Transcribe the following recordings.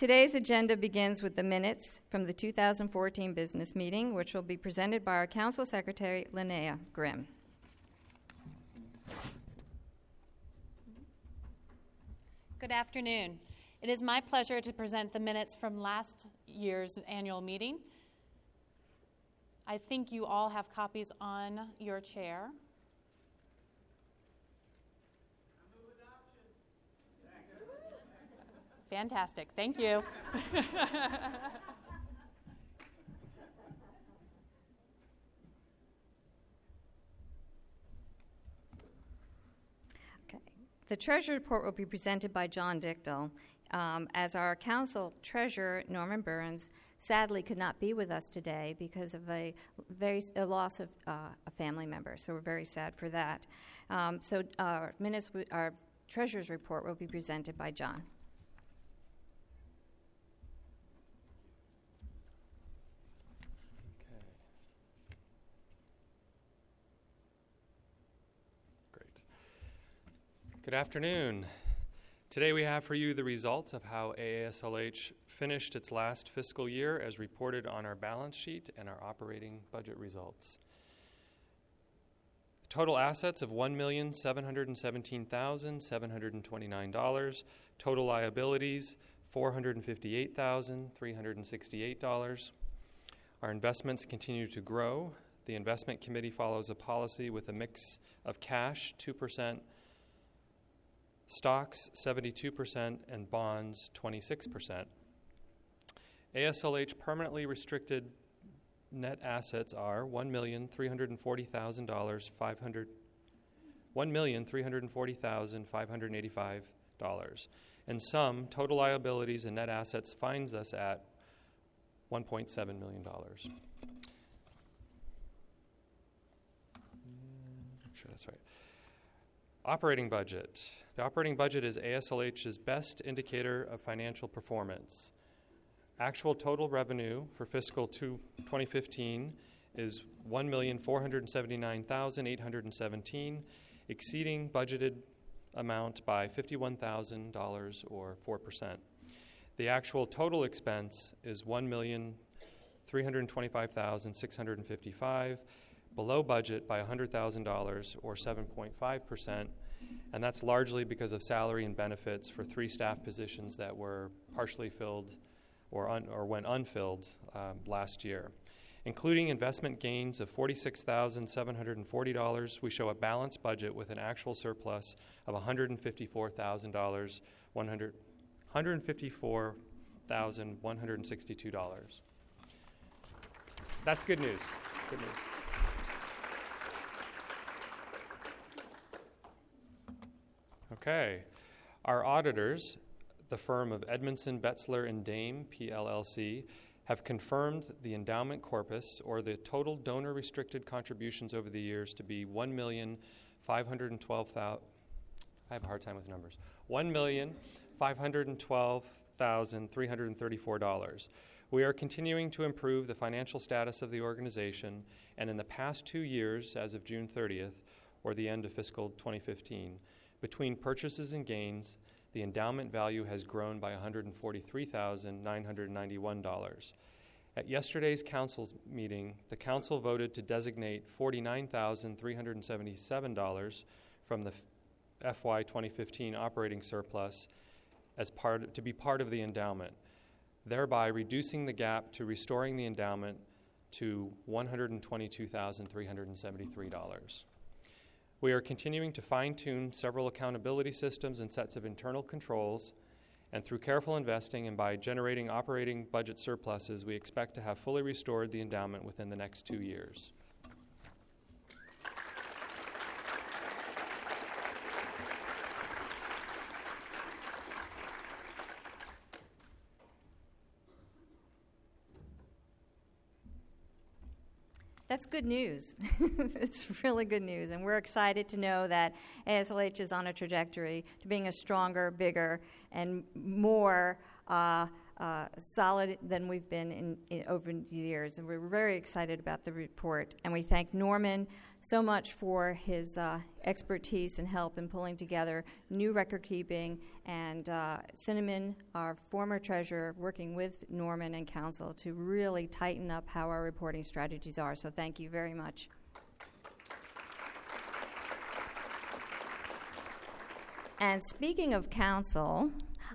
Today's agenda begins with the minutes from the 2014 business meeting, which will be presented by our Council Secretary, Linnea Grimm. Good afternoon. It is my pleasure to present the minutes from last year's annual meeting. I think you all have copies on your chair. Fantastic. Thank you. Okay. The Treasury Report will be presented by John Dichtel, as our Council Treasurer, Norman Burns, sadly could not be with us today because of a loss of a family member. So we're very sad for that. So our Treasurer's Report will be presented by John. Good afternoon. Today we have for you the results of how AASLH finished its last fiscal year as reported on our balance sheet and our operating budget results. The total assets of $1,717,729, total liabilities $458,368. Our investments continue to grow. The investment committee follows a policy with a mix of cash, 2%, stocks, 72%, and bonds, 26%. ASLH permanently restricted net assets are $1,340,585, and sum total liabilities and net assets finds us at $1.7 million. Sure, that's right. Operating budget. The operating budget is ASLH's best indicator of financial performance. Actual total revenue for fiscal 2015 is $1,479,817, exceeding budgeted amount by $51,000 or 4%. The actual total expense is $1,325,655, below budget by $100,000 or 7.5%, and that's largely because of salary and benefits for 3 staff positions that were partially filled or went unfilled last year. Including investment gains of $46,740, we show a balanced budget with an actual surplus of $154,000, $154,162. That's good news. Good news. Okay. Our auditors, the firm of Edmondson, Betzler and Dame PLLC, have confirmed the endowment corpus or the total donor restricted contributions over the years to be $1,512,334. We are continuing to improve the financial status of the organization, and in the past 2 years, as of June 30th, or the end of fiscal 2015, between purchases and gains, the endowment value has grown by $143,991. At yesterday's council's meeting, the council voted to designate $49,377 from the FY 2015 operating surplus as part of the endowment, thereby reducing the gap to restoring the endowment to $122,373. We are continuing to fine-tune several accountability systems and sets of internal controls, and through careful investing and by generating operating budget surpluses, we expect to have fully restored the endowment within the next 2 years. That's good news. It's really good news, and we're excited to know that ASLH is on a trajectory to being a stronger, bigger, and more solid than we've been over the years, and we're very excited about the report, and we thank Norman, so much for his expertise and help in pulling together new record keeping, and Cinnamon, our former treasurer, working with Norman and Council to really tighten up how our reporting strategies are. So thank you very much. And speaking of Council,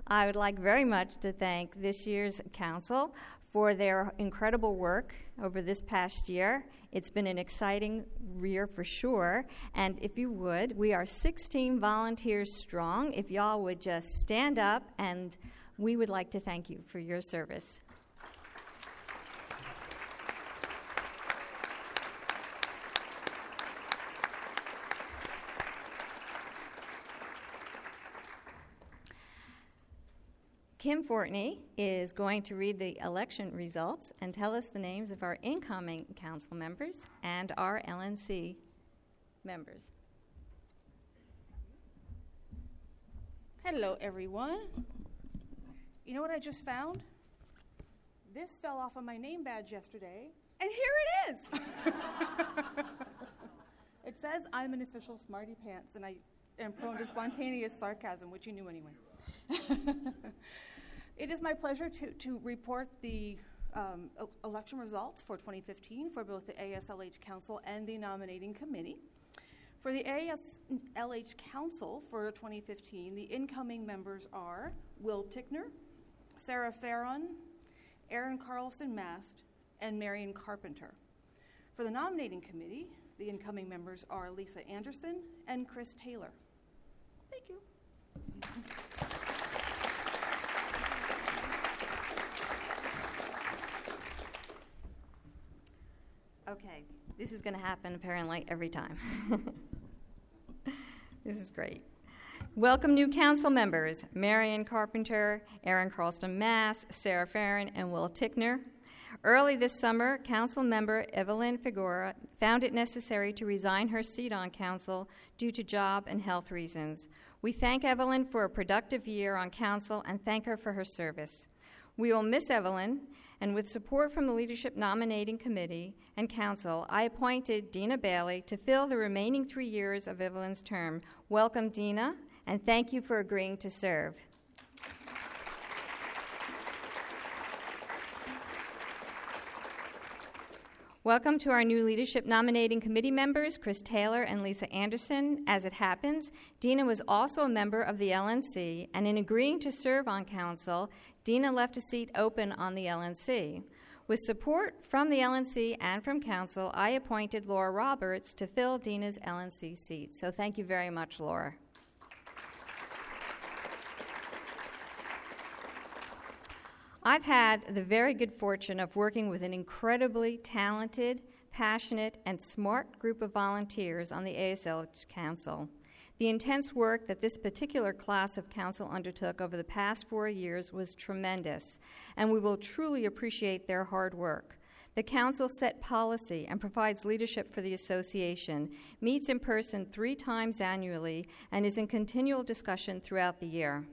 I would like very much to thank this year's Council for their incredible work over this past year. It's been an exciting year for sure. And if you would, we are 16 volunteers strong. If y'all would just stand up, and we would like to thank you for your service. Kim Fortney is going to read the election results and tell us the names of our incoming council members and our LNC members. Hello, everyone. You know what I just found? This fell off of my name badge yesterday, and here it is. It says I'm an official smarty pants, and I am prone to spontaneous sarcasm, which you knew anyway. It is my pleasure to report the election results for 2015 for both the AASLH Council and the nominating committee. For the AASLH Council for 2015, the incoming members are Will Tickner, Sarah Farron, Erin Carson-Mast, and Marion Carpenter. For the nominating committee, the incoming members are Lisa Anderson and Chris Taylor. Thank you. Okay, this is going to happen apparently every time. This is great. Welcome new council members, Marion Carpenter, Erin Carson-Mast, Sarah Farron, and Will Tickner. Early this summer, council member Evelyn Figueroa found it necessary to resign her seat on council due to job and health reasons. We thank Evelyn for a productive year on council and thank her for her service. We will miss Evelyn, and with support from the leadership nominating committee and council, I appointed Dina Bailey to fill the remaining 3 years of Evelyn's term. Welcome, Dina, and thank you for agreeing to serve. Welcome to our new leadership nominating committee members, Chris Taylor and Lisa Anderson. As it happens, Dina was also a member of the LNC, and in agreeing to serve on council, Dina left a seat open on the LNC. With support from the LNC and from council, I appointed Laura Roberts to fill Dina's LNC seat. So thank you very much, Laura. I've had the very good fortune of working with an incredibly talented, passionate, and smart group of volunteers on the AASLH Council. The intense work that this particular class of council undertook over the past 4 years was tremendous, and we will truly appreciate their hard work. The council set policy and provides leadership for the association, meets in person 3 times annually, and is in continual discussion throughout the year.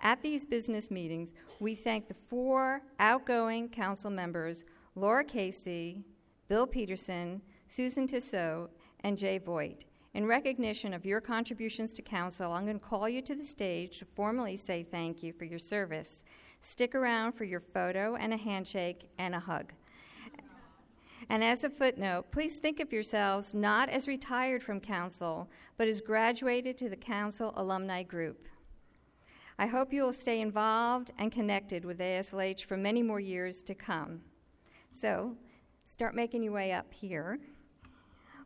At these business meetings, we thank the 4 outgoing council members, Laura Casey, Bill Peterson, Susan Tissot, and Jay Voigt. In recognition of your contributions to council, I'm going to call you to the stage to formally say thank you for your service. Stick around for your photo and a handshake and a hug. And as a footnote, please think of yourselves not as retired from council, but as graduated to the council alumni group. I hope you will stay involved and connected with AASLH for many more years to come. So, start making your way up here.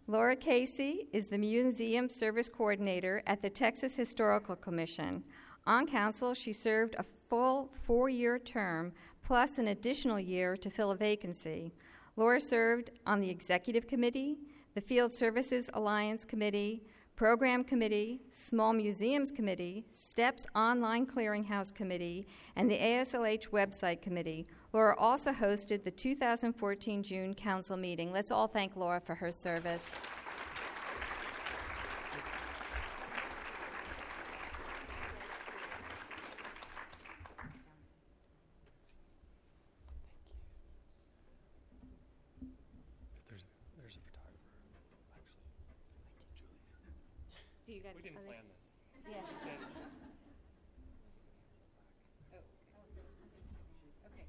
Laura Casey is the Museum Service Coordinator at the Texas Historical Commission. On council, she served a full 4-year term, plus an additional year to fill a vacancy. Laura served on the Executive Committee, the Field Services Alliance Committee, Program Committee, Small Museums Committee, STEP's Online Clearinghouse Committee, and the AASLH Website Committee. Laura also hosted the 2014 June Council meeting. Let's all thank Laura for her service. There's a photographer, actually. Do you guys? We didn't plan this. Yeah. She said, okay.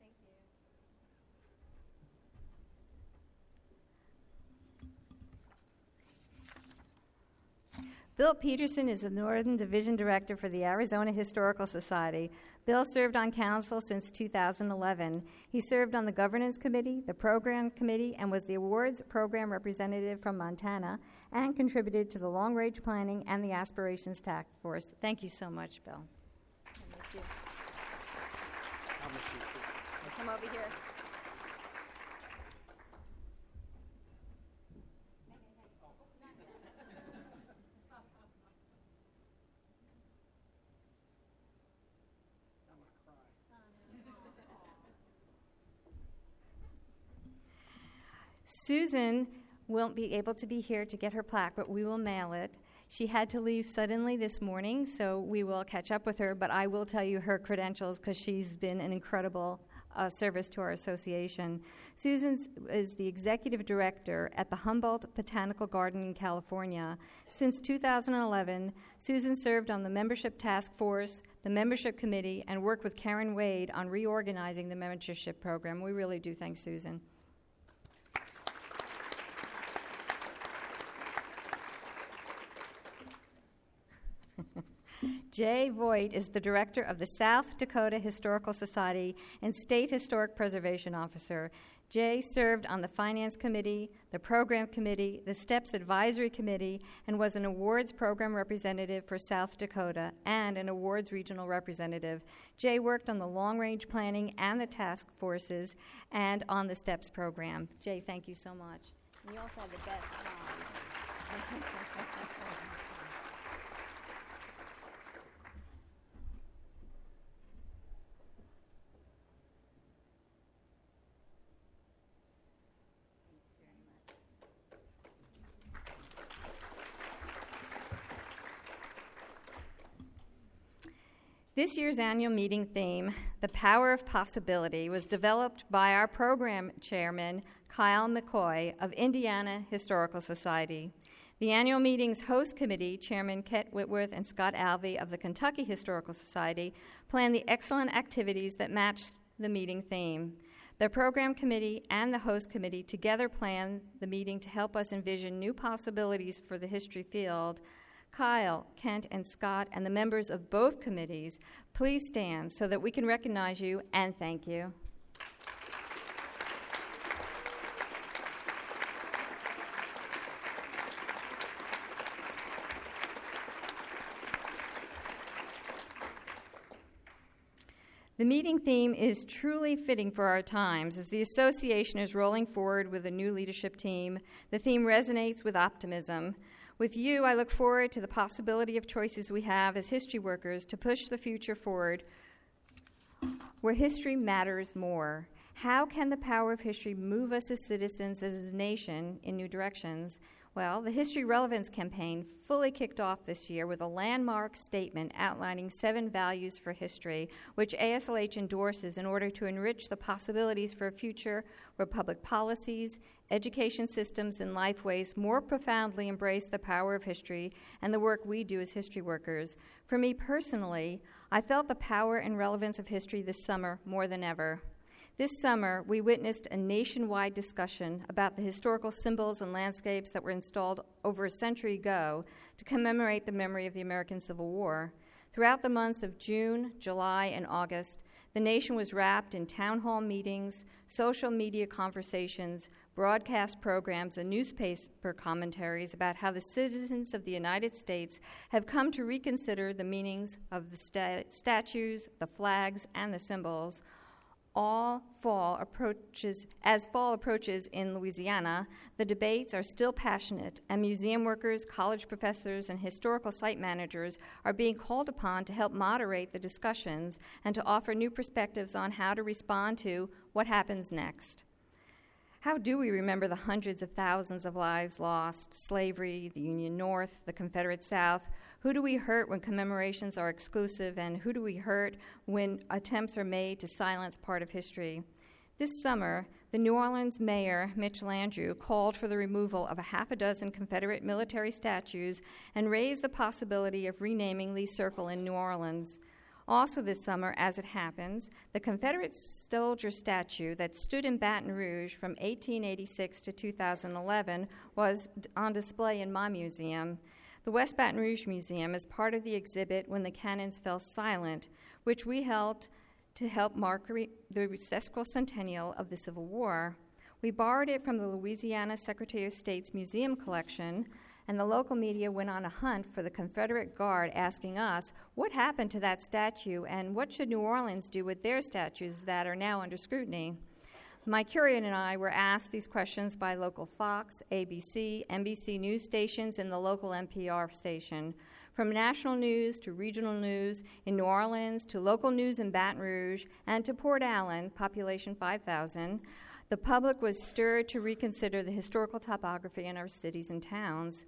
Thank you. Bill Peterson is the Northern Division Director for the Arizona Historical Society. Bill served on council since 2011. He served on the Governance Committee, the Program Committee, and was the Awards Program Representative from Montana, and contributed to the Long Range Planning and the Aspirations Task Force. Thank you so much, Bill. Thank you. Come over here. Susan won't be able to be here to get her plaque, but we will mail it. She had to leave suddenly this morning, so we will catch up with her, but I will tell you her credentials because she's been an incredible service to our association. Susan is the executive director at the Humboldt Botanical Garden in California. Since 2011, Susan served on the membership task force, the membership committee, and worked with Karen Wade on reorganizing the membership program. We really do thank Susan. Jay Voigt is the director of the South Dakota Historical Society and State Historic Preservation Officer. Jay served on the Finance Committee, the Program Committee, the STEPS Advisory Committee, and was an Awards Program Representative for South Dakota and an Awards Regional Representative. Jay worked on the Long Range Planning and the Task Forces and on the STEPS Program. Jay, thank you so much. And you also have the best times. This year's annual meeting theme, The Power of Possibility, was developed by our program chairman, Kyle McCoy of Indiana Historical Society. The annual meeting's host committee, Chairman Kent Whitworth and Scott Alvey of the Kentucky Historical Society, planned the excellent activities that matched the meeting theme. The program committee and the host committee together planned the meeting to help us envision new possibilities for the history field. Kyle, Kent, and Scott, and the members of both committees, please stand so that we can recognize you and thank you. The meeting theme is truly fitting for our times. As the association is rolling forward with a new leadership team, the theme resonates with optimism. With you, I look forward to the possibility of choices we have as history workers to push the future forward where history matters more. How can the power of history move us as citizens, as a nation, in new directions? Well, the History Relevance Campaign fully kicked off this year with a landmark statement outlining 7 values for history, which AASLH endorses in order to enrich the possibilities for a future where public policies, education systems, and lifeways more profoundly embrace the power of history and the work we do as history workers. For me personally, I felt the power and relevance of history this summer more than ever. This summer, we witnessed a nationwide discussion about the historical symbols and landscapes that were installed over a century ago to commemorate the memory of the American Civil War. Throughout the months of June, July, and August, the nation was wrapped in town hall meetings, social media conversations, broadcast programs, and newspaper commentaries about how the citizens of the United States have come to reconsider the meanings of the statues, the flags, and the symbols. As fall approaches in Louisiana, the debates are still passionate, and museum workers, college professors, and historical site managers are being called upon to help moderate the discussions and to offer new perspectives on how to respond to what happens next. How do we remember the hundreds of thousands of lives lost, slavery, the Union North, the Confederate South? Who do we hurt when commemorations are exclusive, and who do we hurt when attempts are made to silence part of history? This summer, the New Orleans mayor, Mitch Landrieu, called for the removal of a half a dozen Confederate military statues and raised the possibility of renaming Lee Circle in New Orleans. Also this summer, as it happens, the Confederate soldier statue that stood in Baton Rouge from 1886 to 2011 was on display in my museum. The West Baton Rouge Museum is part of the exhibit When the Cannons Fell Silent, which we held to help mark the sesquicentennial of the Civil War. We borrowed it from the Louisiana Secretary of State's museum collection, and the local media went on a hunt for the Confederate Guard, asking us, what happened to that statue, and what should New Orleans do with their statues that are now under scrutiny? Mike Kurian and I were asked these questions by local Fox, ABC, NBC news stations, and the local NPR station. From national news to regional news in New Orleans to local news in Baton Rouge and to Port Allen, population 5,000, the public was stirred to reconsider the historical topography in our cities and towns.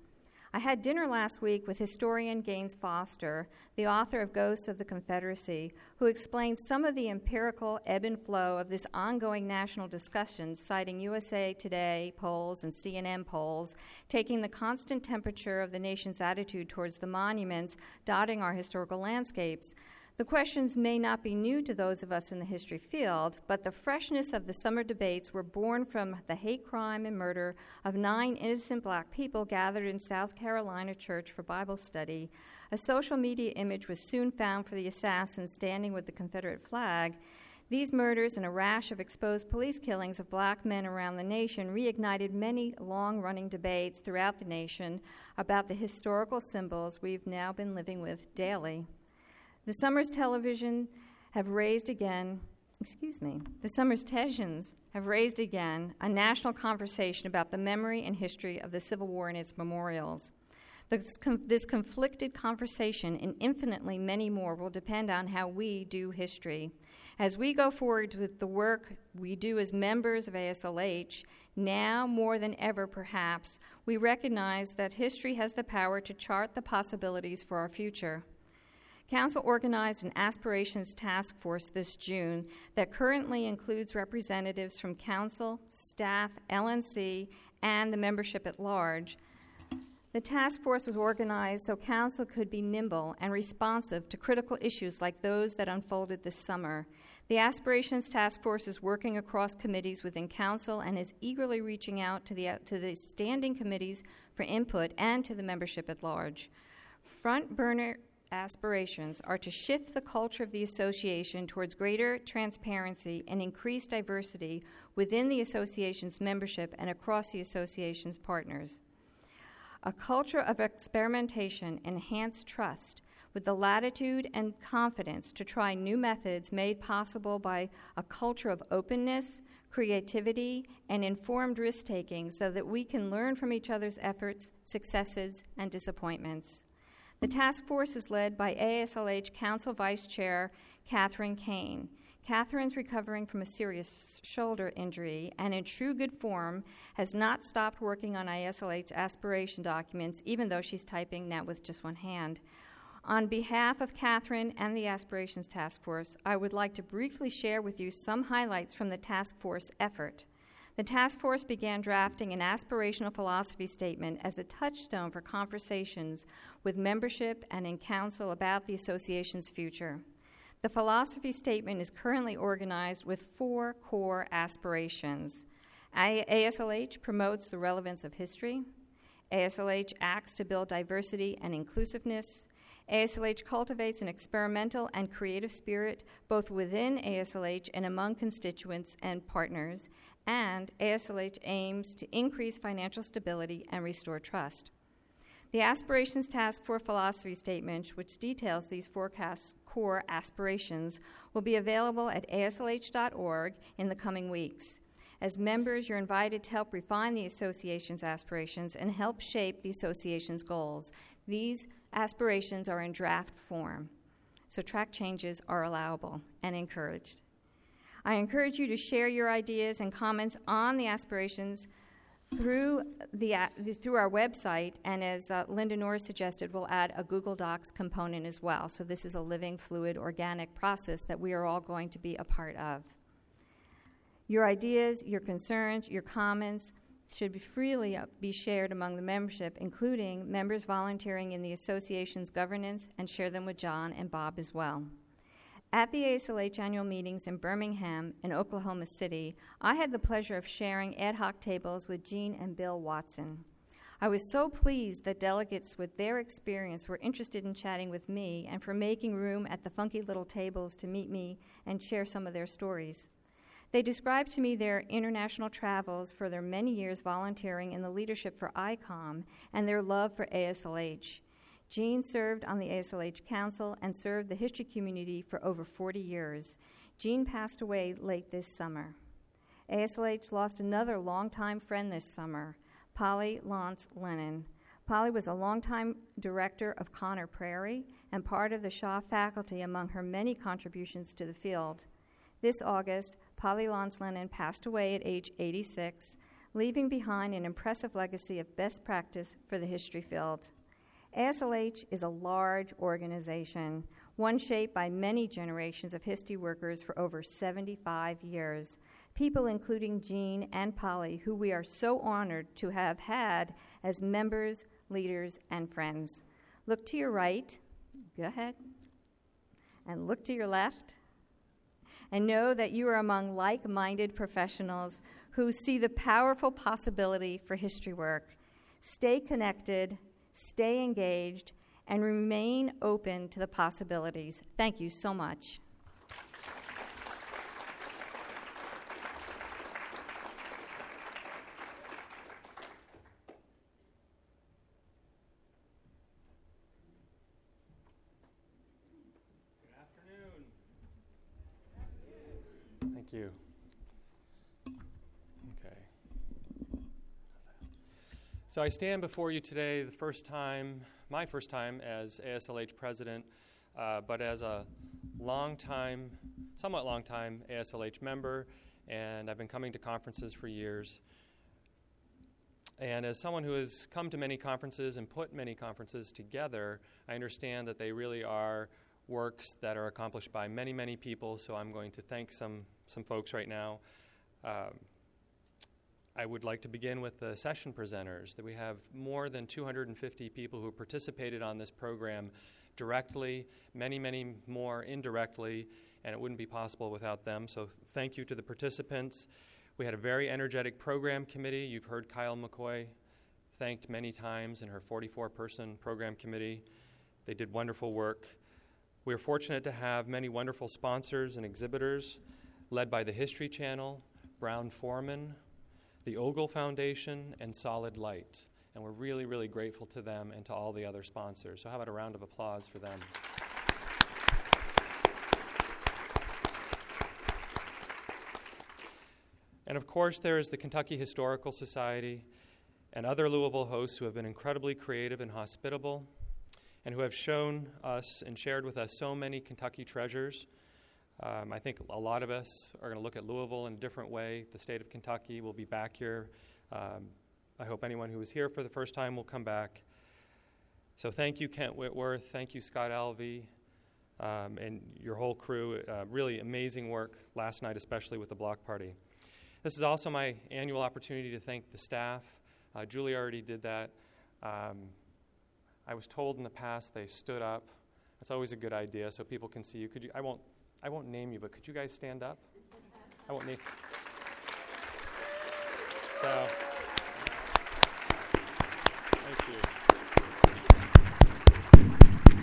I had dinner last week with historian Gaines Foster, the author of Ghosts of the Confederacy, who explained some of the empirical ebb and flow of this ongoing national discussion, citing USA Today polls and CNN polls, taking the constant temperature of the nation's attitude towards the monuments dotting our historical landscapes. The questions may not be new to those of us in the history field, but the freshness of the summer debates were born from the hate crime and murder of 9 innocent black people gathered in South Carolina church for Bible study. A social media image was soon found for the assassin standing with the Confederate flag. These murders and a rash of exposed police killings of black men around the nation reignited many long-running debates throughout the nation about the historical symbols we've now been living with daily. The summer's tensions have raised again a national conversation about the memory and history of the Civil War and its memorials. This conflicted conversation and infinitely many more will depend on how we do history. As we go forward with the work we do as members of AASLH, now more than ever perhaps, we recognize that history has the power to chart the possibilities for our future. Council organized an aspirations task force this June that currently includes representatives from council, staff, LNC, and the membership at large. The task force was organized so council could be nimble and responsive to critical issues like those that unfolded this summer. The aspirations task force is working across committees within council and is eagerly reaching out to the standing committees for input and to the membership at large. Front burner aspirations are to shift the culture of the association towards greater transparency and increased diversity within the association's membership and across the association's partners. A culture of experimentation enhanced trust with the latitude and confidence to try new methods made possible by a culture of openness, creativity, and informed risk-taking so that we can learn from each other's efforts, successes, and disappointments. The task force is led by AASLH Council Vice Chair Catherine Kane. Catherine's recovering from a serious shoulder injury and in true good form has not stopped working on AASLH aspiration documents, even though she's typing now with just one hand. On behalf of Catherine and the Aspirations Task Force, I would like to briefly share with you some highlights from the task force effort. The task force began drafting an aspirational philosophy statement as a touchstone for conversations with membership and in council about the association's future. The philosophy statement is currently organized with 4 core aspirations. AASLH promotes the relevance of history. AASLH acts to build diversity and inclusiveness. AASLH cultivates an experimental and creative spirit both within AASLH and among constituents and partners. And AASLH aims to increase financial stability and restore trust. The Aspirations Task Force Philosophy Statement, which details these 4 core aspirations, will be available at AASLH.org in the coming weeks. As members, you're invited to help refine the association's aspirations and help shape the association's goals. These aspirations are in draft form, so track changes are allowable and encouraged. I encourage you to share your ideas and comments on the aspirations through our website, and as Linda Norris suggested, we'll add a Google Docs component as well. So this is a living, fluid, organic process that we are all going to be a part of. Your ideas, your concerns, your comments should be freely be shared among the membership, including members volunteering in the association's governance, and share them with John and Bob as well. At the AASLH annual meetings in Birmingham and Oklahoma City, I had the pleasure of sharing ad hoc tables with Jean and Bill Watson. I was so pleased that delegates with their experience were interested in chatting with me and for making room at the funky little tables to meet me and share some of their stories. They described to me their international travels for their many years volunteering in the leadership for ICOM and their love for AASLH. Jean served on the AASLH Council and served the history community for over 40 years. Jean passed away late this summer. AASLH lost another longtime friend this summer, Polly Launce Lennon. Polly was a longtime director of Connor Prairie and part of the Shaw faculty among her many contributions to the field. This August, Polly Launce Lennon passed away at age 86, leaving behind an impressive legacy of best practice for the history field. AASLH is a large organization, one shaped by many generations of history workers for over 75 years, people including Jean and Polly, who we are so honored to have had as members, leaders, and friends. Look to your right, go ahead, and look to your left, and know that you are among like-minded professionals who see the powerful possibility for history work. Stay connected, stay engaged, and remain open to the possibilities. Thank you so much. Good afternoon. Thank you. Okay. So I stand before you today the first time, my first time as AASLH president, but as a somewhat long time AASLH member, and I've been coming to conferences for years. And as someone who has come to many conferences and put many conferences together, I understand that they really are works that are accomplished by many, many people, so I'm going to thank some folks right now. I would like to begin with the session presenters, that we have more than 250 people who participated on this program directly, many, many more indirectly, and it wouldn't be possible without them. So thank you to the participants. We had a very energetic program committee. You've heard Kyle McCoy thanked many times in her 44-person program committee. They did wonderful work. We are fortunate to have many wonderful sponsors and exhibitors, led by the History Channel, Brown-Forman, the Ogle Foundation, and Solid Light. And we're really, really grateful to them and to all the other sponsors. So how about a round of applause for them? And of course, there is the Kentucky Historical Society and other Louisville hosts who have been incredibly creative and hospitable and who have shown us and shared with us so many Kentucky treasures. I think a lot of us are going to look at Louisville in a different way. The state of Kentucky will be back here. I hope anyone who was here for the first time will come back. So thank you, Kent Whitworth. Thank you, Scott Alvey, and your whole crew. Really amazing work last night, especially with the block party. This is also my annual opportunity to thank the staff. Julie already did that. I was told in the past they stood up. That's always a good idea so people can see you. Could you? I won't name you, but could you guys stand up? I won't name. So, thank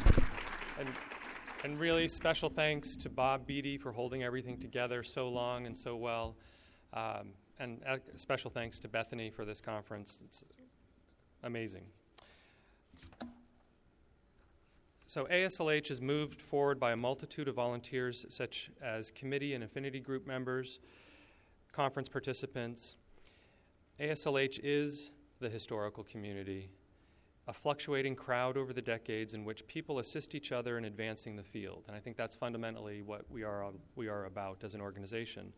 you. And really special thanks to Bob Beatty for holding everything together so long and so well. And special thanks to Bethany for this conference. It's amazing. So AASLH has moved forward by a multitude of volunteers such as committee and affinity group members, conference participants. AASLH is the historical community, a fluctuating crowd over the decades in which people assist each other in advancing the field. And I think that's fundamentally what we are about as an organization.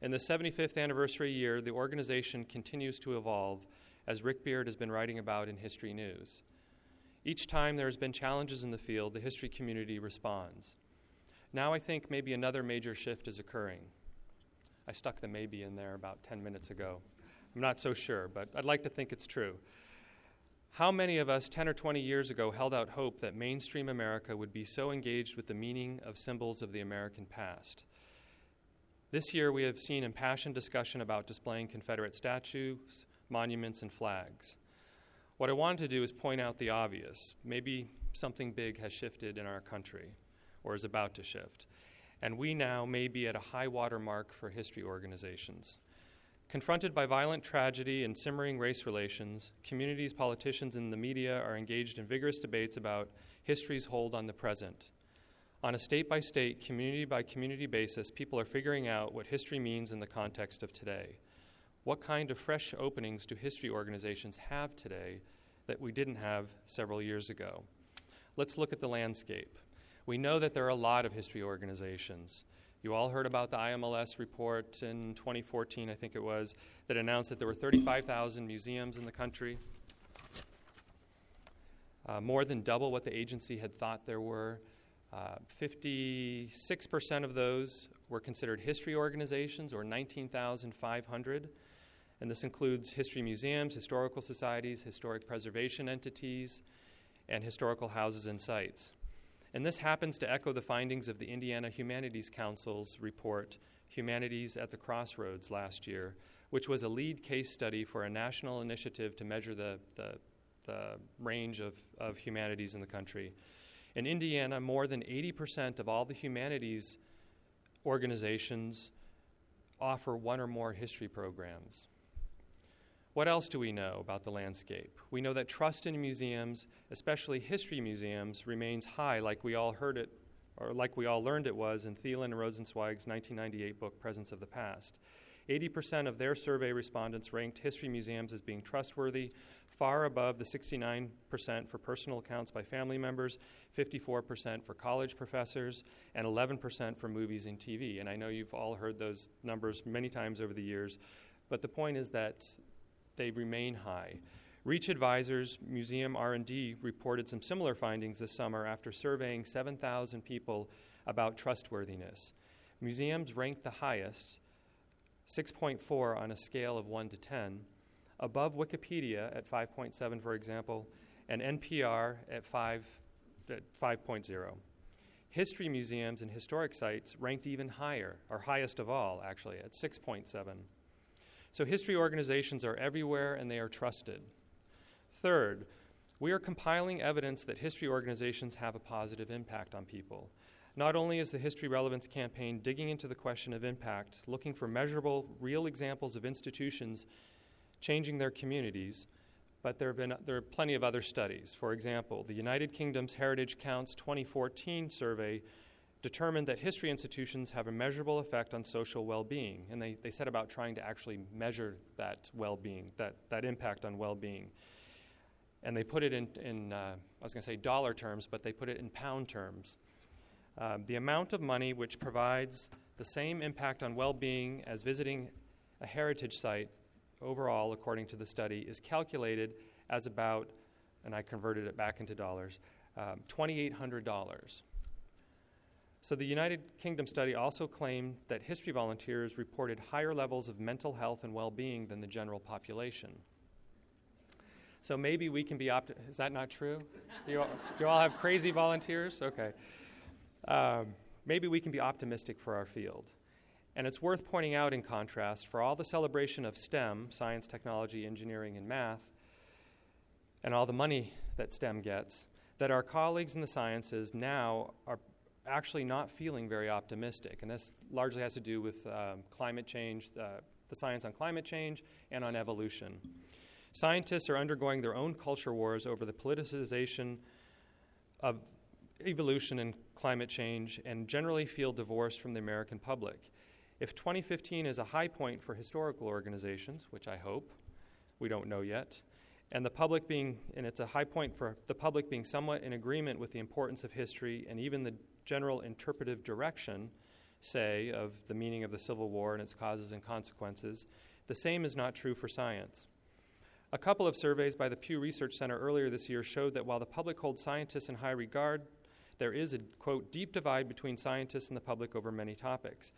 In the 75th anniversary year, the organization continues to evolve, as Rick Beard has been writing about in History News. Each time there has been challenges in the field, the history community responds. Now I think maybe another major shift is occurring. I stuck the maybe in there about 10 minutes ago. I'm not so sure, but I'd like to think it's true. How many of us 10 or 20 years ago held out hope that mainstream America would be so engaged with the meaning of symbols of the American past? This year we have seen impassioned discussion about displaying Confederate statues, monuments, and flags. What I wanted to do is point out the obvious. Maybe something big has shifted in our country, or is about to shift, and we now may be at a high water mark for history organizations. Confronted by violent tragedy and simmering race relations, communities, politicians, and the media are engaged in vigorous debates about history's hold on the present. On a state-by-state, community-by-community basis, people are figuring out what history means in the context of today. What kind of fresh openings do history organizations have today that we didn't have several years ago? Let's look at the landscape. We know that there are a lot of history organizations. You all heard about the IMLS report in 2014, I think it was, that announced that there were 35,000 museums in the country, more than double what the agency had thought there were. 56% of those were considered history organizations, or 19,500, and this includes history museums, historical societies, historic preservation entities, and historical houses and sites. And this happens to echo the findings of the Indiana Humanities Council's report, Humanities at the Crossroads, last year, which was a lead case study for a national initiative to measure the range of humanities in the country. In Indiana, more than 80% of all the humanities organizations offer one or more history programs. What else do we know about the landscape? We know that trust in museums, especially history museums, remains high, like we all heard it, or like we all learned it was in Thielen and Rosenzweig's 1998 book, Presence of the Past. 80% of their survey respondents ranked history museums as being trustworthy, far above the 69% for personal accounts by family members, 54% for college professors, and 11% for movies and TV. And I know you've all heard those numbers many times over the years, but the point is that they remain high. Reach Advisors Museum R&D reported some similar findings this summer after surveying 7,000 people about trustworthiness. Museums ranked the highest, 6.4 on a scale of 1 to 10, above Wikipedia at 5.7, for example, and NPR at 5.0. History museums and historic sites ranked even higher, or highest of all, actually, at 6.7. So history organizations are everywhere and they are trusted. Third, we are compiling evidence that history organizations have a positive impact on people. Not only is the History Relevance Campaign digging into the question of impact, looking for measurable, real examples of institutions changing their communities, but there are plenty of other studies. For example, the United Kingdom's Heritage Counts 2014 survey determined that history institutions have a measurable effect on social well-being, and they set about trying to actually measure that well-being, that impact on well-being. And they put it in I was going to say dollar terms, but they put it in pound terms. The amount of money which provides the same impact on well-being as visiting a heritage site overall, according to the study, is calculated as about, and I converted it back into dollars, $2,800. So the United Kingdom study also claimed that history volunteers reported higher levels of mental health and well-being than the general population. So maybe we can be is that not true? Do you all have crazy volunteers? Okay. Maybe we can be optimistic for our field. And it's worth pointing out, in contrast, for all the celebration of STEM, science, technology, engineering, and math, and all the money that STEM gets, that our colleagues in the sciences now are actually not feeling very optimistic, and this largely has to do with climate change, the science on climate change, and on evolution. Scientists are undergoing their own culture wars over the politicization of evolution and climate change, and generally feel divorced from the American public. If 2015 is a high point for historical organizations, which I hope, we don't know yet, and it's a high point for the public being somewhat in agreement with the importance of history and even the general interpretive direction, say, of the meaning of the Civil War and its causes and consequences, the same is not true for science. A couple of surveys by the Pew Research Center earlier this year showed that while the public holds scientists in high regard, there is a, quote, deep divide between scientists and the public over many topics.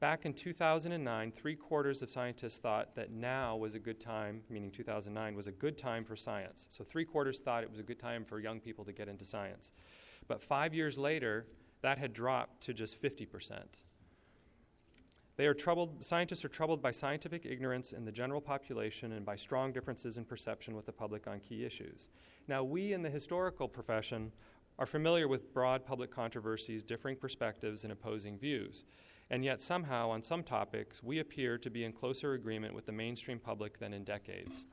Back in 2009, three-quarters of scientists thought that now was a good time, meaning 2009, was a good time for science. So three-quarters thought it was a good time for young people to get into science. But 5 years later, that had dropped to just 50%. Scientists are troubled by scientific ignorance in the general population and by strong differences in perception with the public on key issues. Now, we in the historical profession are familiar with broad public controversies, differing perspectives, and opposing views. And yet somehow, on some topics, we appear to be in closer agreement with the mainstream public than in decades.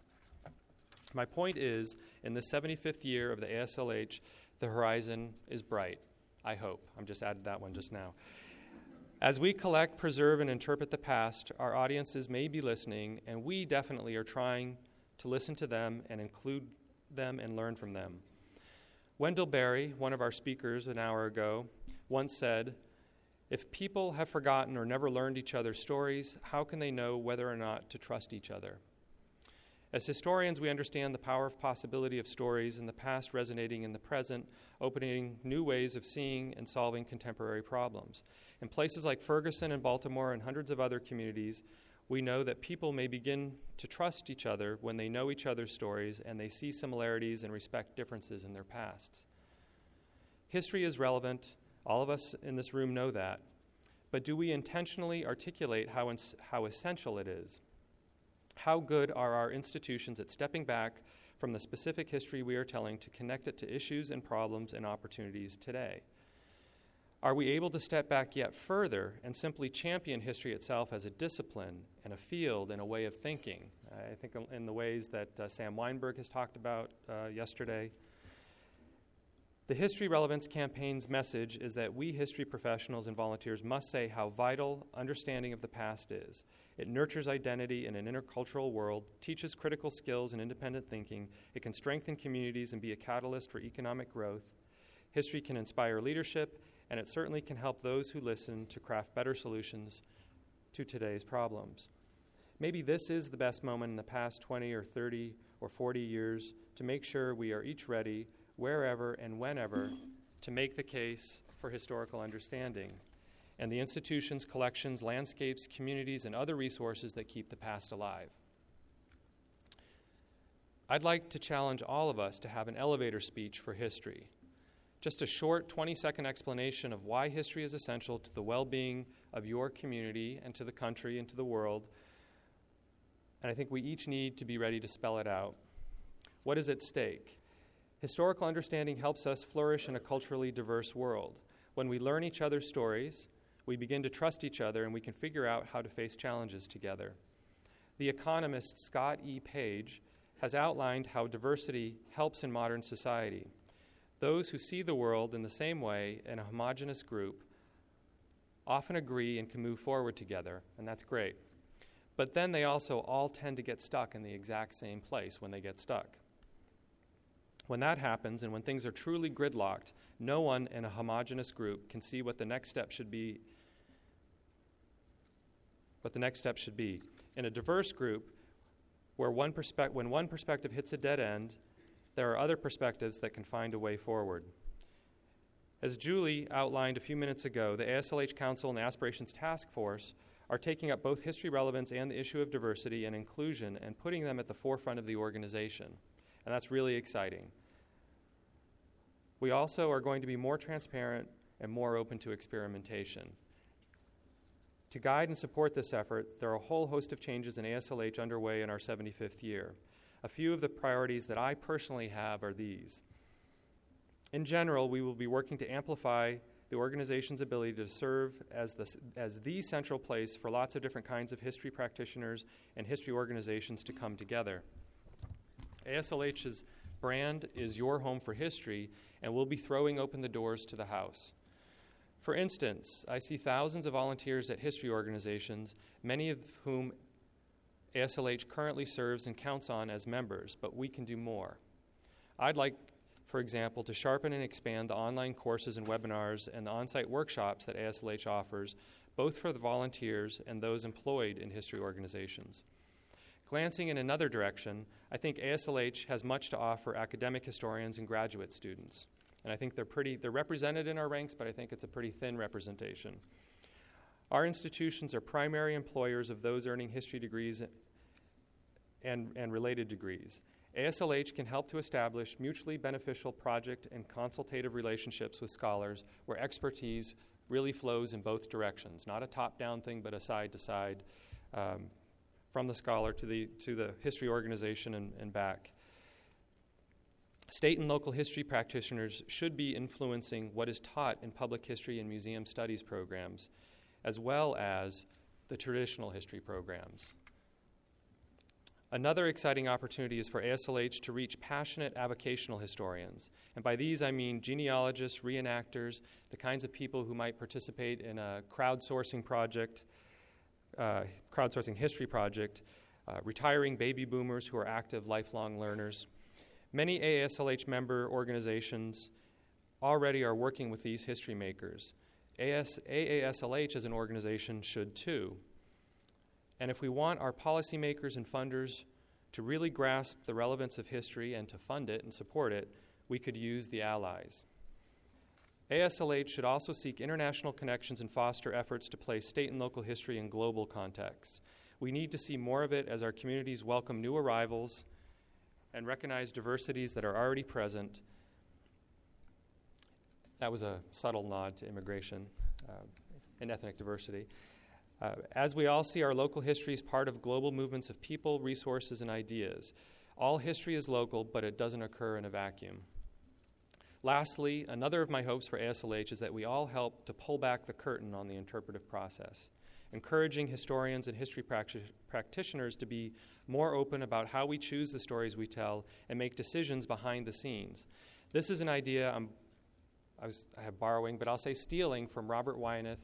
My point is, in the 75th year of the AASLH, the horizon is bright, I hope. I just added that one just now. As we collect, preserve, and interpret the past, our audiences may be listening, and we definitely are trying to listen to them and include them and learn from them. Wendell Berry, one of our speakers an hour ago, once said, "If people have forgotten or never learned each other's stories, how can they know whether or not to trust each other?" As historians, we understand the power of possibility of stories in the past resonating in the present, opening new ways of seeing and solving contemporary problems. In places like Ferguson and Baltimore and hundreds of other communities, we know that people may begin to trust each other when they know each other's stories and they see similarities and respect differences in their pasts. History is relevant. All of us in this room know that, but do we intentionally articulate how essential it is? How good are our institutions at stepping back from the specific history we are telling to connect it to issues and problems and opportunities today? Are we able to step back yet further and simply champion history itself as a discipline and a field and a way of thinking? I think in the ways that Sam Weinberg has talked about yesterday. The History Relevance Campaign's message is that we history professionals and volunteers must say how vital understanding of the past is. It nurtures identity in an intercultural world, teaches critical skills and independent thinking. It can strengthen communities and be a catalyst for economic growth. History can inspire leadership, and it certainly can help those who listen to craft better solutions to today's problems. Maybe this is the best moment in the past 20 or 30 or 40 years to make sure we are each ready wherever and whenever to make the case for historical understanding, and the institutions, collections, landscapes, communities, and other resources that keep the past alive. I'd like to challenge all of us to have an elevator speech for history, just a short 20-second explanation of why history is essential to the well-being of your community and to the country and to the world, and I think we each need to be ready to spell it out. What is at stake? Historical understanding helps us flourish in a culturally diverse world. When we learn each other's stories, we begin to trust each other and we can figure out how to face challenges together. The economist Scott E. Page has outlined how diversity helps in modern society. Those who see the world in the same way in a homogeneous group often agree and can move forward together, and that's great. But then they also all tend to get stuck in the exact same place when they get stuck. When that happens, and when things are truly gridlocked, no one in a homogeneous group can see what the next step should be. In a diverse group, where when one perspective hits a dead end, there are other perspectives that can find a way forward. As Julie outlined a few minutes ago, the AASLH Council and the Aspirations Task Force are taking up both history relevance and the issue of diversity and inclusion and putting them at the forefront of the organization. And that's really exciting. We also are going to be more transparent and more open to experimentation. To guide and support this effort, there are a whole host of changes in AASLH underway in our 75th year. A few of the priorities that I personally have are these. In general, we will be working to amplify the organization's ability to serve as the central place for lots of different kinds of history practitioners and history organizations to come together. ASLH's brand is your home for history, and we'll be throwing open the doors to the house. For instance, I see thousands of volunteers at history organizations, many of whom ASLH currently serves and counts on as members, but we can do more. I'd like, for example, to sharpen and expand the online courses and webinars and the on-site workshops that ASLH offers, both for the volunteers and those employed in history organizations. Glancing in another direction, I think ASLH has much to offer academic historians and graduate students. And I think they're represented in our ranks, but I think it's a pretty thin representation. Our institutions are primary employers of those earning history degrees and related degrees. ASLH can help to establish mutually beneficial project and consultative relationships with scholars where expertise really flows in both directions, not a top-down thing, but a side-to-side from the scholar to the history organization and back. State and local history practitioners should be influencing what is taught in public history and museum studies programs, as well as the traditional history programs. Another exciting opportunity is for ASLH to reach passionate avocational historians. And by these, I mean genealogists, reenactors, the kinds of people who might participate in a crowdsourcing project, crowdsourcing history project, retiring baby boomers who are active lifelong learners. Many ASLH member organizations already are working with these history makers. AASLH as an organization should too. And if we want our policymakers and funders to really grasp the relevance of history and to fund it and support it, we could use the allies. ASLH should also seek international connections and foster efforts to place state and local history in global contexts. We need to see more of it as our communities welcome new arrivals and recognize diversities that are already present. That was a subtle nod to immigration and ethnic diversity. As we all see, our local history is part of global movements of people, resources, and ideas. All history is local, but it doesn't occur in a vacuum. Lastly, another of my hopes for ASLH is that we all help to pull back the curtain on the interpretive process, encouraging historians and history practitioners to be more open about how we choose the stories we tell and make decisions behind the scenes. This is an idea stealing from Robert Wynath,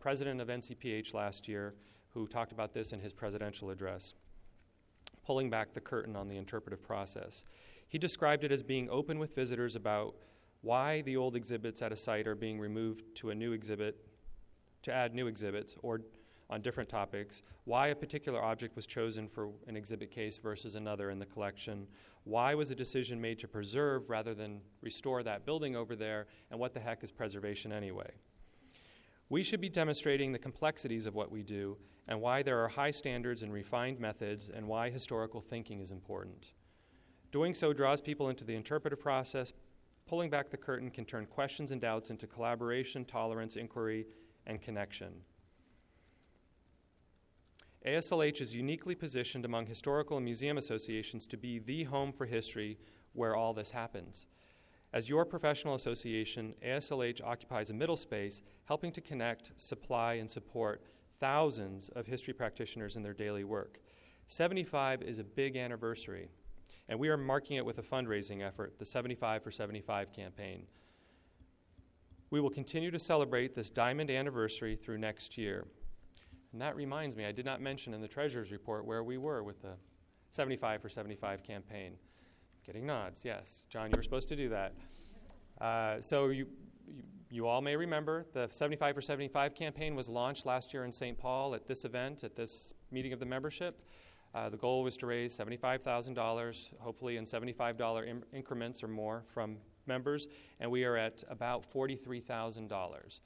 president of NCPH last year, who talked about this in his presidential address, pulling back the curtain on the interpretive process. He described it as being open with visitors about why the old exhibits at a site are being removed to a new exhibit, to add new exhibits, or on different topics, why a particular object was chosen for an exhibit case versus another in the collection, why was a decision made to preserve rather than restore that building over there, and what the heck is preservation anyway? We should be demonstrating the complexities of what we do and why there are high standards and refined methods and why historical thinking is important. Doing so draws people into the interpretive process. Pulling back the curtain can turn questions and doubts into collaboration, tolerance, inquiry, and connection. ASLH is uniquely positioned among historical and museum associations to be the home for history where all this happens. As your professional association, ASLH occupies a middle space, helping to connect, supply, and support thousands of history practitioners in their daily work. 75 is a big anniversary, and we are marking it with a fundraising effort, the 75 for 75 campaign. We will continue to celebrate this diamond anniversary through next year. And that reminds me, I did not mention in the Treasurer's Report where we were with the 75 for 75 campaign. Getting nods, yes. John, you were supposed to do that. So you all may remember the 75 for 75 campaign was launched last year in St. Paul at this event, at this meeting of the membership. The goal was to raise $75,000, hopefully in $75 increments or more from members, and we are at about $43,000.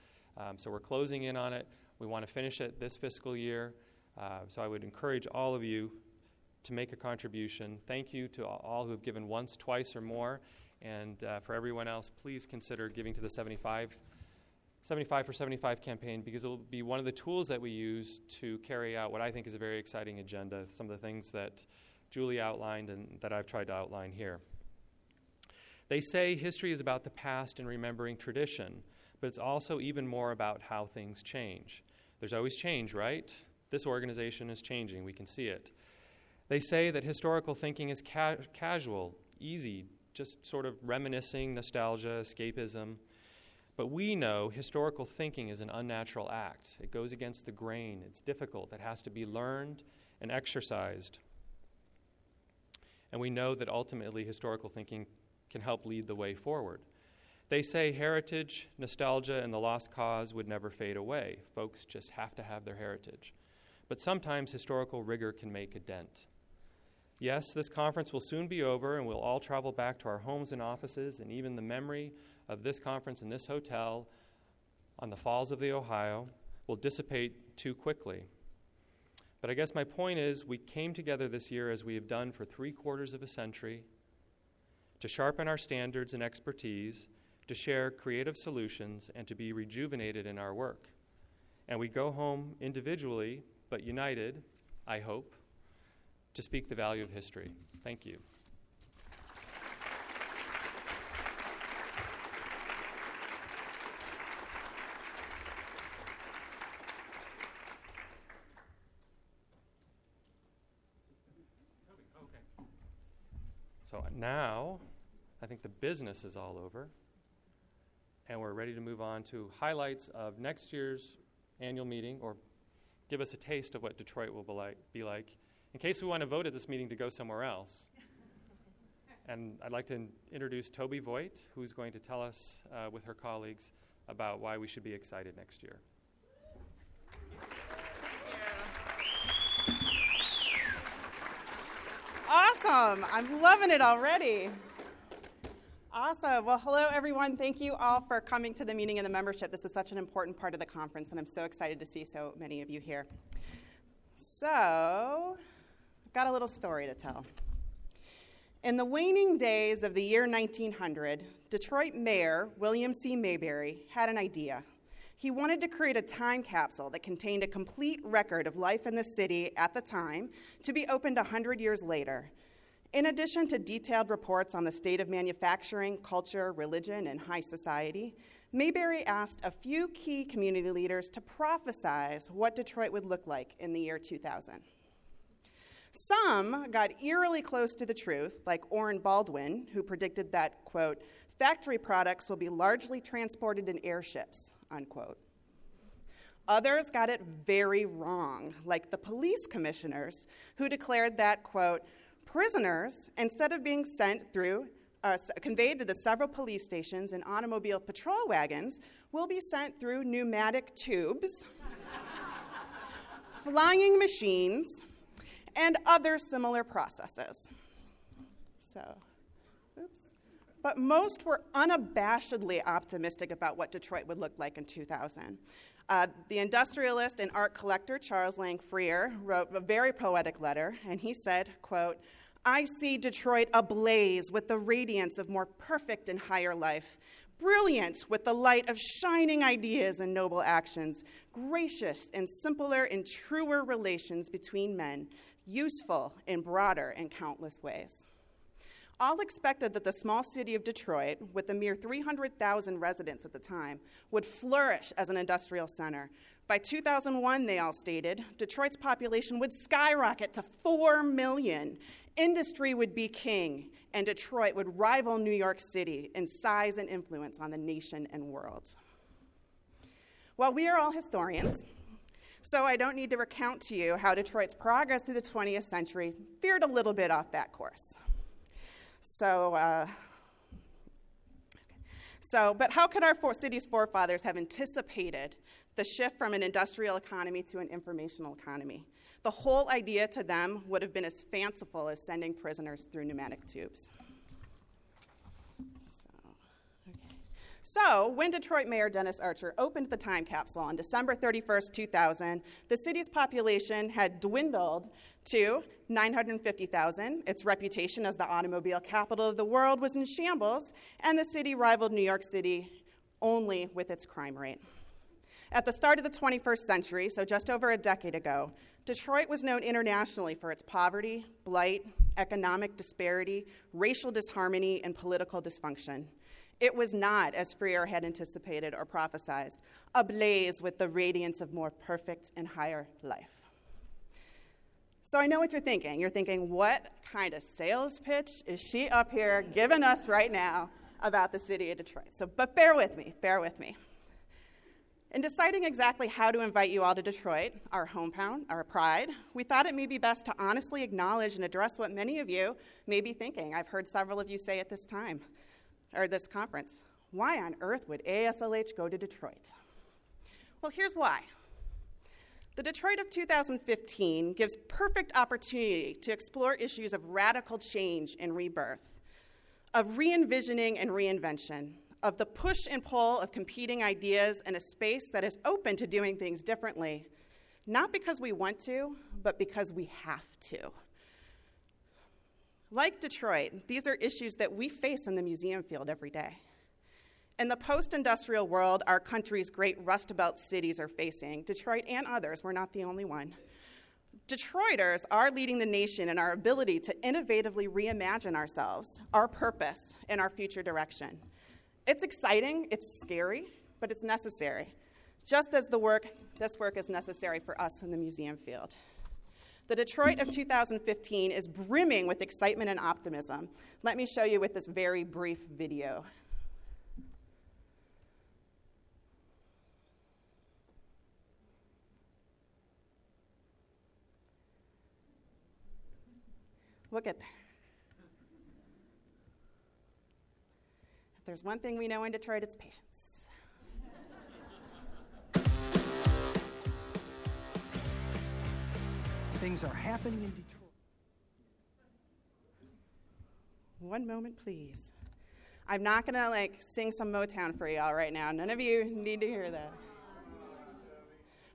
So we're closing in on it. We want to finish it this fiscal year. So I would encourage all of you to make a contribution. Thank you to all who have given once, twice, or more. And for everyone else, please consider giving to the 75 for 75 campaign, because it will be one of the tools that we use to carry out what I think is a very exciting agenda, some of the things that Julie outlined and that I've tried to outline here. They say history is about the past and remembering tradition, but it's also even more about how things change. There's always change, right? This organization is changing. We can see it. They say that historical thinking is casual, easy, just sort of reminiscing, nostalgia, escapism. But we know historical thinking is an unnatural act. It goes against the grain. It's difficult. It has to be learned and exercised. And we know that ultimately historical thinking can help lead the way forward. They say heritage, nostalgia, and the lost cause would never fade away. Folks just have to have their heritage. But sometimes historical rigor can make a dent. Yes, this conference will soon be over, and we'll all travel back to our homes and offices, and even the memory of this conference in this hotel on the Falls of the Ohio will dissipate too quickly. But I guess my point is we came together this year, as we have done for 75 years, to sharpen our standards and expertise, to share creative solutions, and to be rejuvenated in our work. And we go home individually, but united, I hope, to speak the value of history. Thank you. So now, I think the business is all over, and we're ready to move on to highlights of next year's annual meeting, or give us a taste of what Detroit will be like, in case we want to vote at this meeting to go somewhere else. And I'd like to introduce Toby Voigt, who's going to tell us, with her colleagues, about why we should be excited next year. Awesome. I'm loving it already. Awesome. Well, hello, everyone. Thank you all for coming to the meeting and the membership. This is such an important part of the conference, and I'm so excited to see so many of you here. So, I've got a little story to tell. In the waning days of the year 1900, Detroit Mayor William C. Mayberry had an idea. He wanted to create a time capsule that contained a complete record of life in the city at the time, to be opened 100 years later. In addition to detailed reports on the state of manufacturing, culture, religion, and high society, Mayberry asked a few key community leaders to prophesize what Detroit would look like in the year 2000. Some got eerily close to the truth, like Orrin Baldwin, who predicted that, quote, factory products will be largely transported in airships, unquote. Others got it very wrong, like the police commissioners, who declared that, quote, prisoners, instead of being sent through, conveyed to the several police stations in automobile patrol wagons, will be sent through pneumatic tubes, flying machines, and other similar processes. So, oops. But most were unabashedly optimistic about what Detroit would look like in 2000. The industrialist and art collector Charles Lang Freer wrote a very poetic letter, and he said, quote, I see Detroit ablaze with the radiance of more perfect and higher life, brilliant with the light of shining ideas and noble actions, gracious in simpler and truer relations between men, useful in broader and countless ways. All expected that the small city of Detroit, with a mere 300,000 residents at the time, would flourish as an industrial center. By 2001, they all stated, Detroit's population would skyrocket to 4 million. Industry would be king, and Detroit would rival New York City in size and influence on the nation and world. Well, we are all historians, so I don't need to recount to you how Detroit's progress through the 20th century veered a little bit off that course. But how could our city's forefathers have anticipated the shift from an industrial economy to an informational economy? The whole idea to them would have been as fanciful as sending prisoners through pneumatic tubes. So, when Detroit Mayor Dennis Archer opened the time capsule on December 31st, 2000, the city's population had dwindled to 950,000. Its reputation as the automobile capital of the world was in shambles, and the city rivaled New York City only with its crime rate. At the start of the 21st century, so just over a decade ago, Detroit was known internationally for its poverty, blight, economic disparity, racial disharmony, and political dysfunction. It was not, as Freer had anticipated or prophesied, ablaze with the radiance of more perfect and higher life. So I know what you're thinking. You're thinking, what kind of sales pitch is she up here giving us right now about the city of Detroit? But bear with me. In deciding exactly how to invite you all to Detroit, our hometown, our pride, we thought it may be best to honestly acknowledge and address what many of you may be thinking. I've heard several of you say at this time, or this conference, why on earth would AASLH go to Detroit? Well, here's why. The Detroit of 2015 gives perfect opportunity to explore issues of radical change and rebirth, of re-envisioning and reinvention, of the push and pull of competing ideas in a space that is open to doing things differently, not because we want to, but because we have to. Like Detroit, these are issues that we face in the museum field every day. In the post-industrial world, our country's great Rust Belt cities are facing, Detroit and others, we're not the only one. Detroiters are leading the nation in our ability to innovatively reimagine ourselves, our purpose, and our future direction. It's exciting, it's scary, but it's necessary, just as this work is necessary for us in the museum field. The Detroit of 2015 is brimming with excitement and optimism. Let me show you with this very brief video. Look at that. If there's one thing we know in Detroit, it's patience. Things are happening in Detroit. One moment, please. I'm not gonna sing some Motown for y'all right now. None of you need to hear that.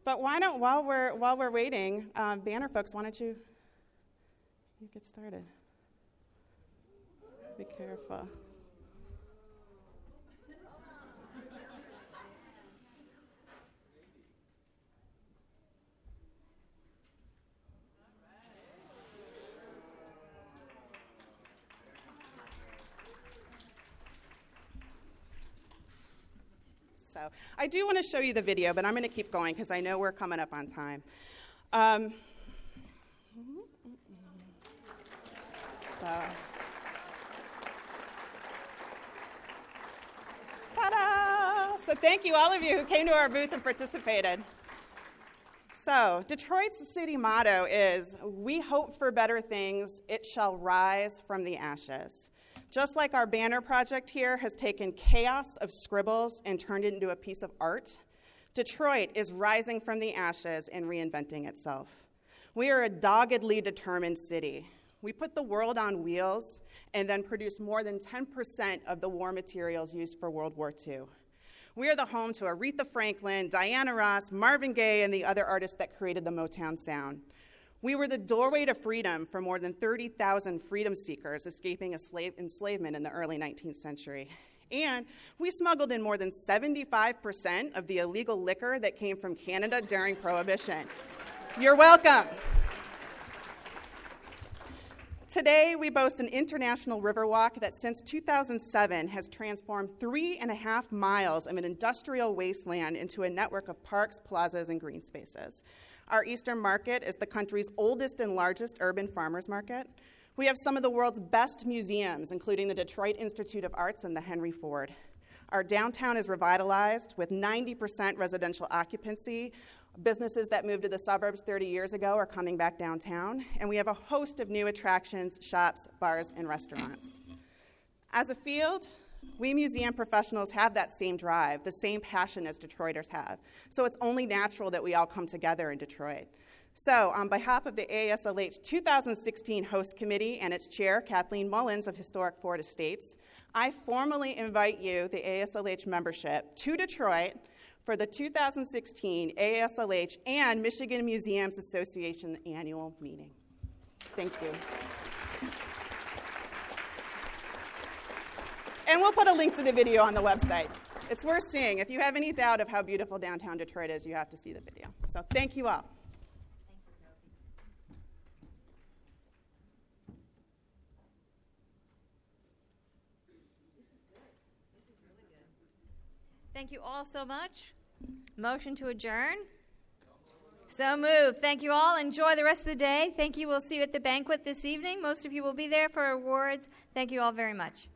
But why don't, while we're waiting, Banner folks, why don't you get started. Be careful. So I do want to show you the video, but I'm going to keep going because I know we're coming up on time. Ta-da! So thank you, all of you who came to our booth and participated. So Detroit's city motto is, "We hope for better things, it shall rise from the ashes." Just like our Banner project here has taken chaos of scribbles and turned it into a piece of art, Detroit is rising from the ashes and reinventing itself. We are a doggedly determined city. We put the world on wheels and then produced more than 10% of the war materials used for World War II. We are the home to Aretha Franklin, Diana Ross, Marvin Gaye, and the other artists that created the Motown sound. We were the doorway to freedom for more than 30,000 freedom seekers escaping enslavement in the early 19th century. And we smuggled in more than 75% of the illegal liquor that came from Canada during Prohibition. You're welcome. Today, we boast an international riverwalk that since 2007 has transformed 3.5 miles of an industrial wasteland into a network of parks, plazas, and green spaces. Our Eastern Market is the country's oldest and largest urban farmers market. We have some of the world's best museums, including the Detroit Institute of Arts and the Henry Ford. Our downtown is revitalized with 90% residential occupancy. Businesses that moved to the suburbs 30 years ago are coming back downtown, and we have a host of new attractions, shops, bars, and restaurants. As a field, we museum professionals have that same drive, the same passion as Detroiters have. So it's only natural that we all come together in Detroit. So on behalf of the AASLH 2016 Host Committee and its chair, Kathleen Mullins of Historic Ford Estates, I formally invite you, the AASLH membership, to Detroit for the 2016 AASLH and Michigan Museums Association annual meeting. Thank you. And we'll put a link to the video on the website. It's worth seeing. If you have any doubt of how beautiful downtown Detroit is, you have to see the video. So thank you all. Thank you all so much. Motion to adjourn. So moved. Thank you all. Enjoy the rest of the day. Thank you. We'll see you at the banquet this evening. Most of you will be there for awards. Thank you all very much.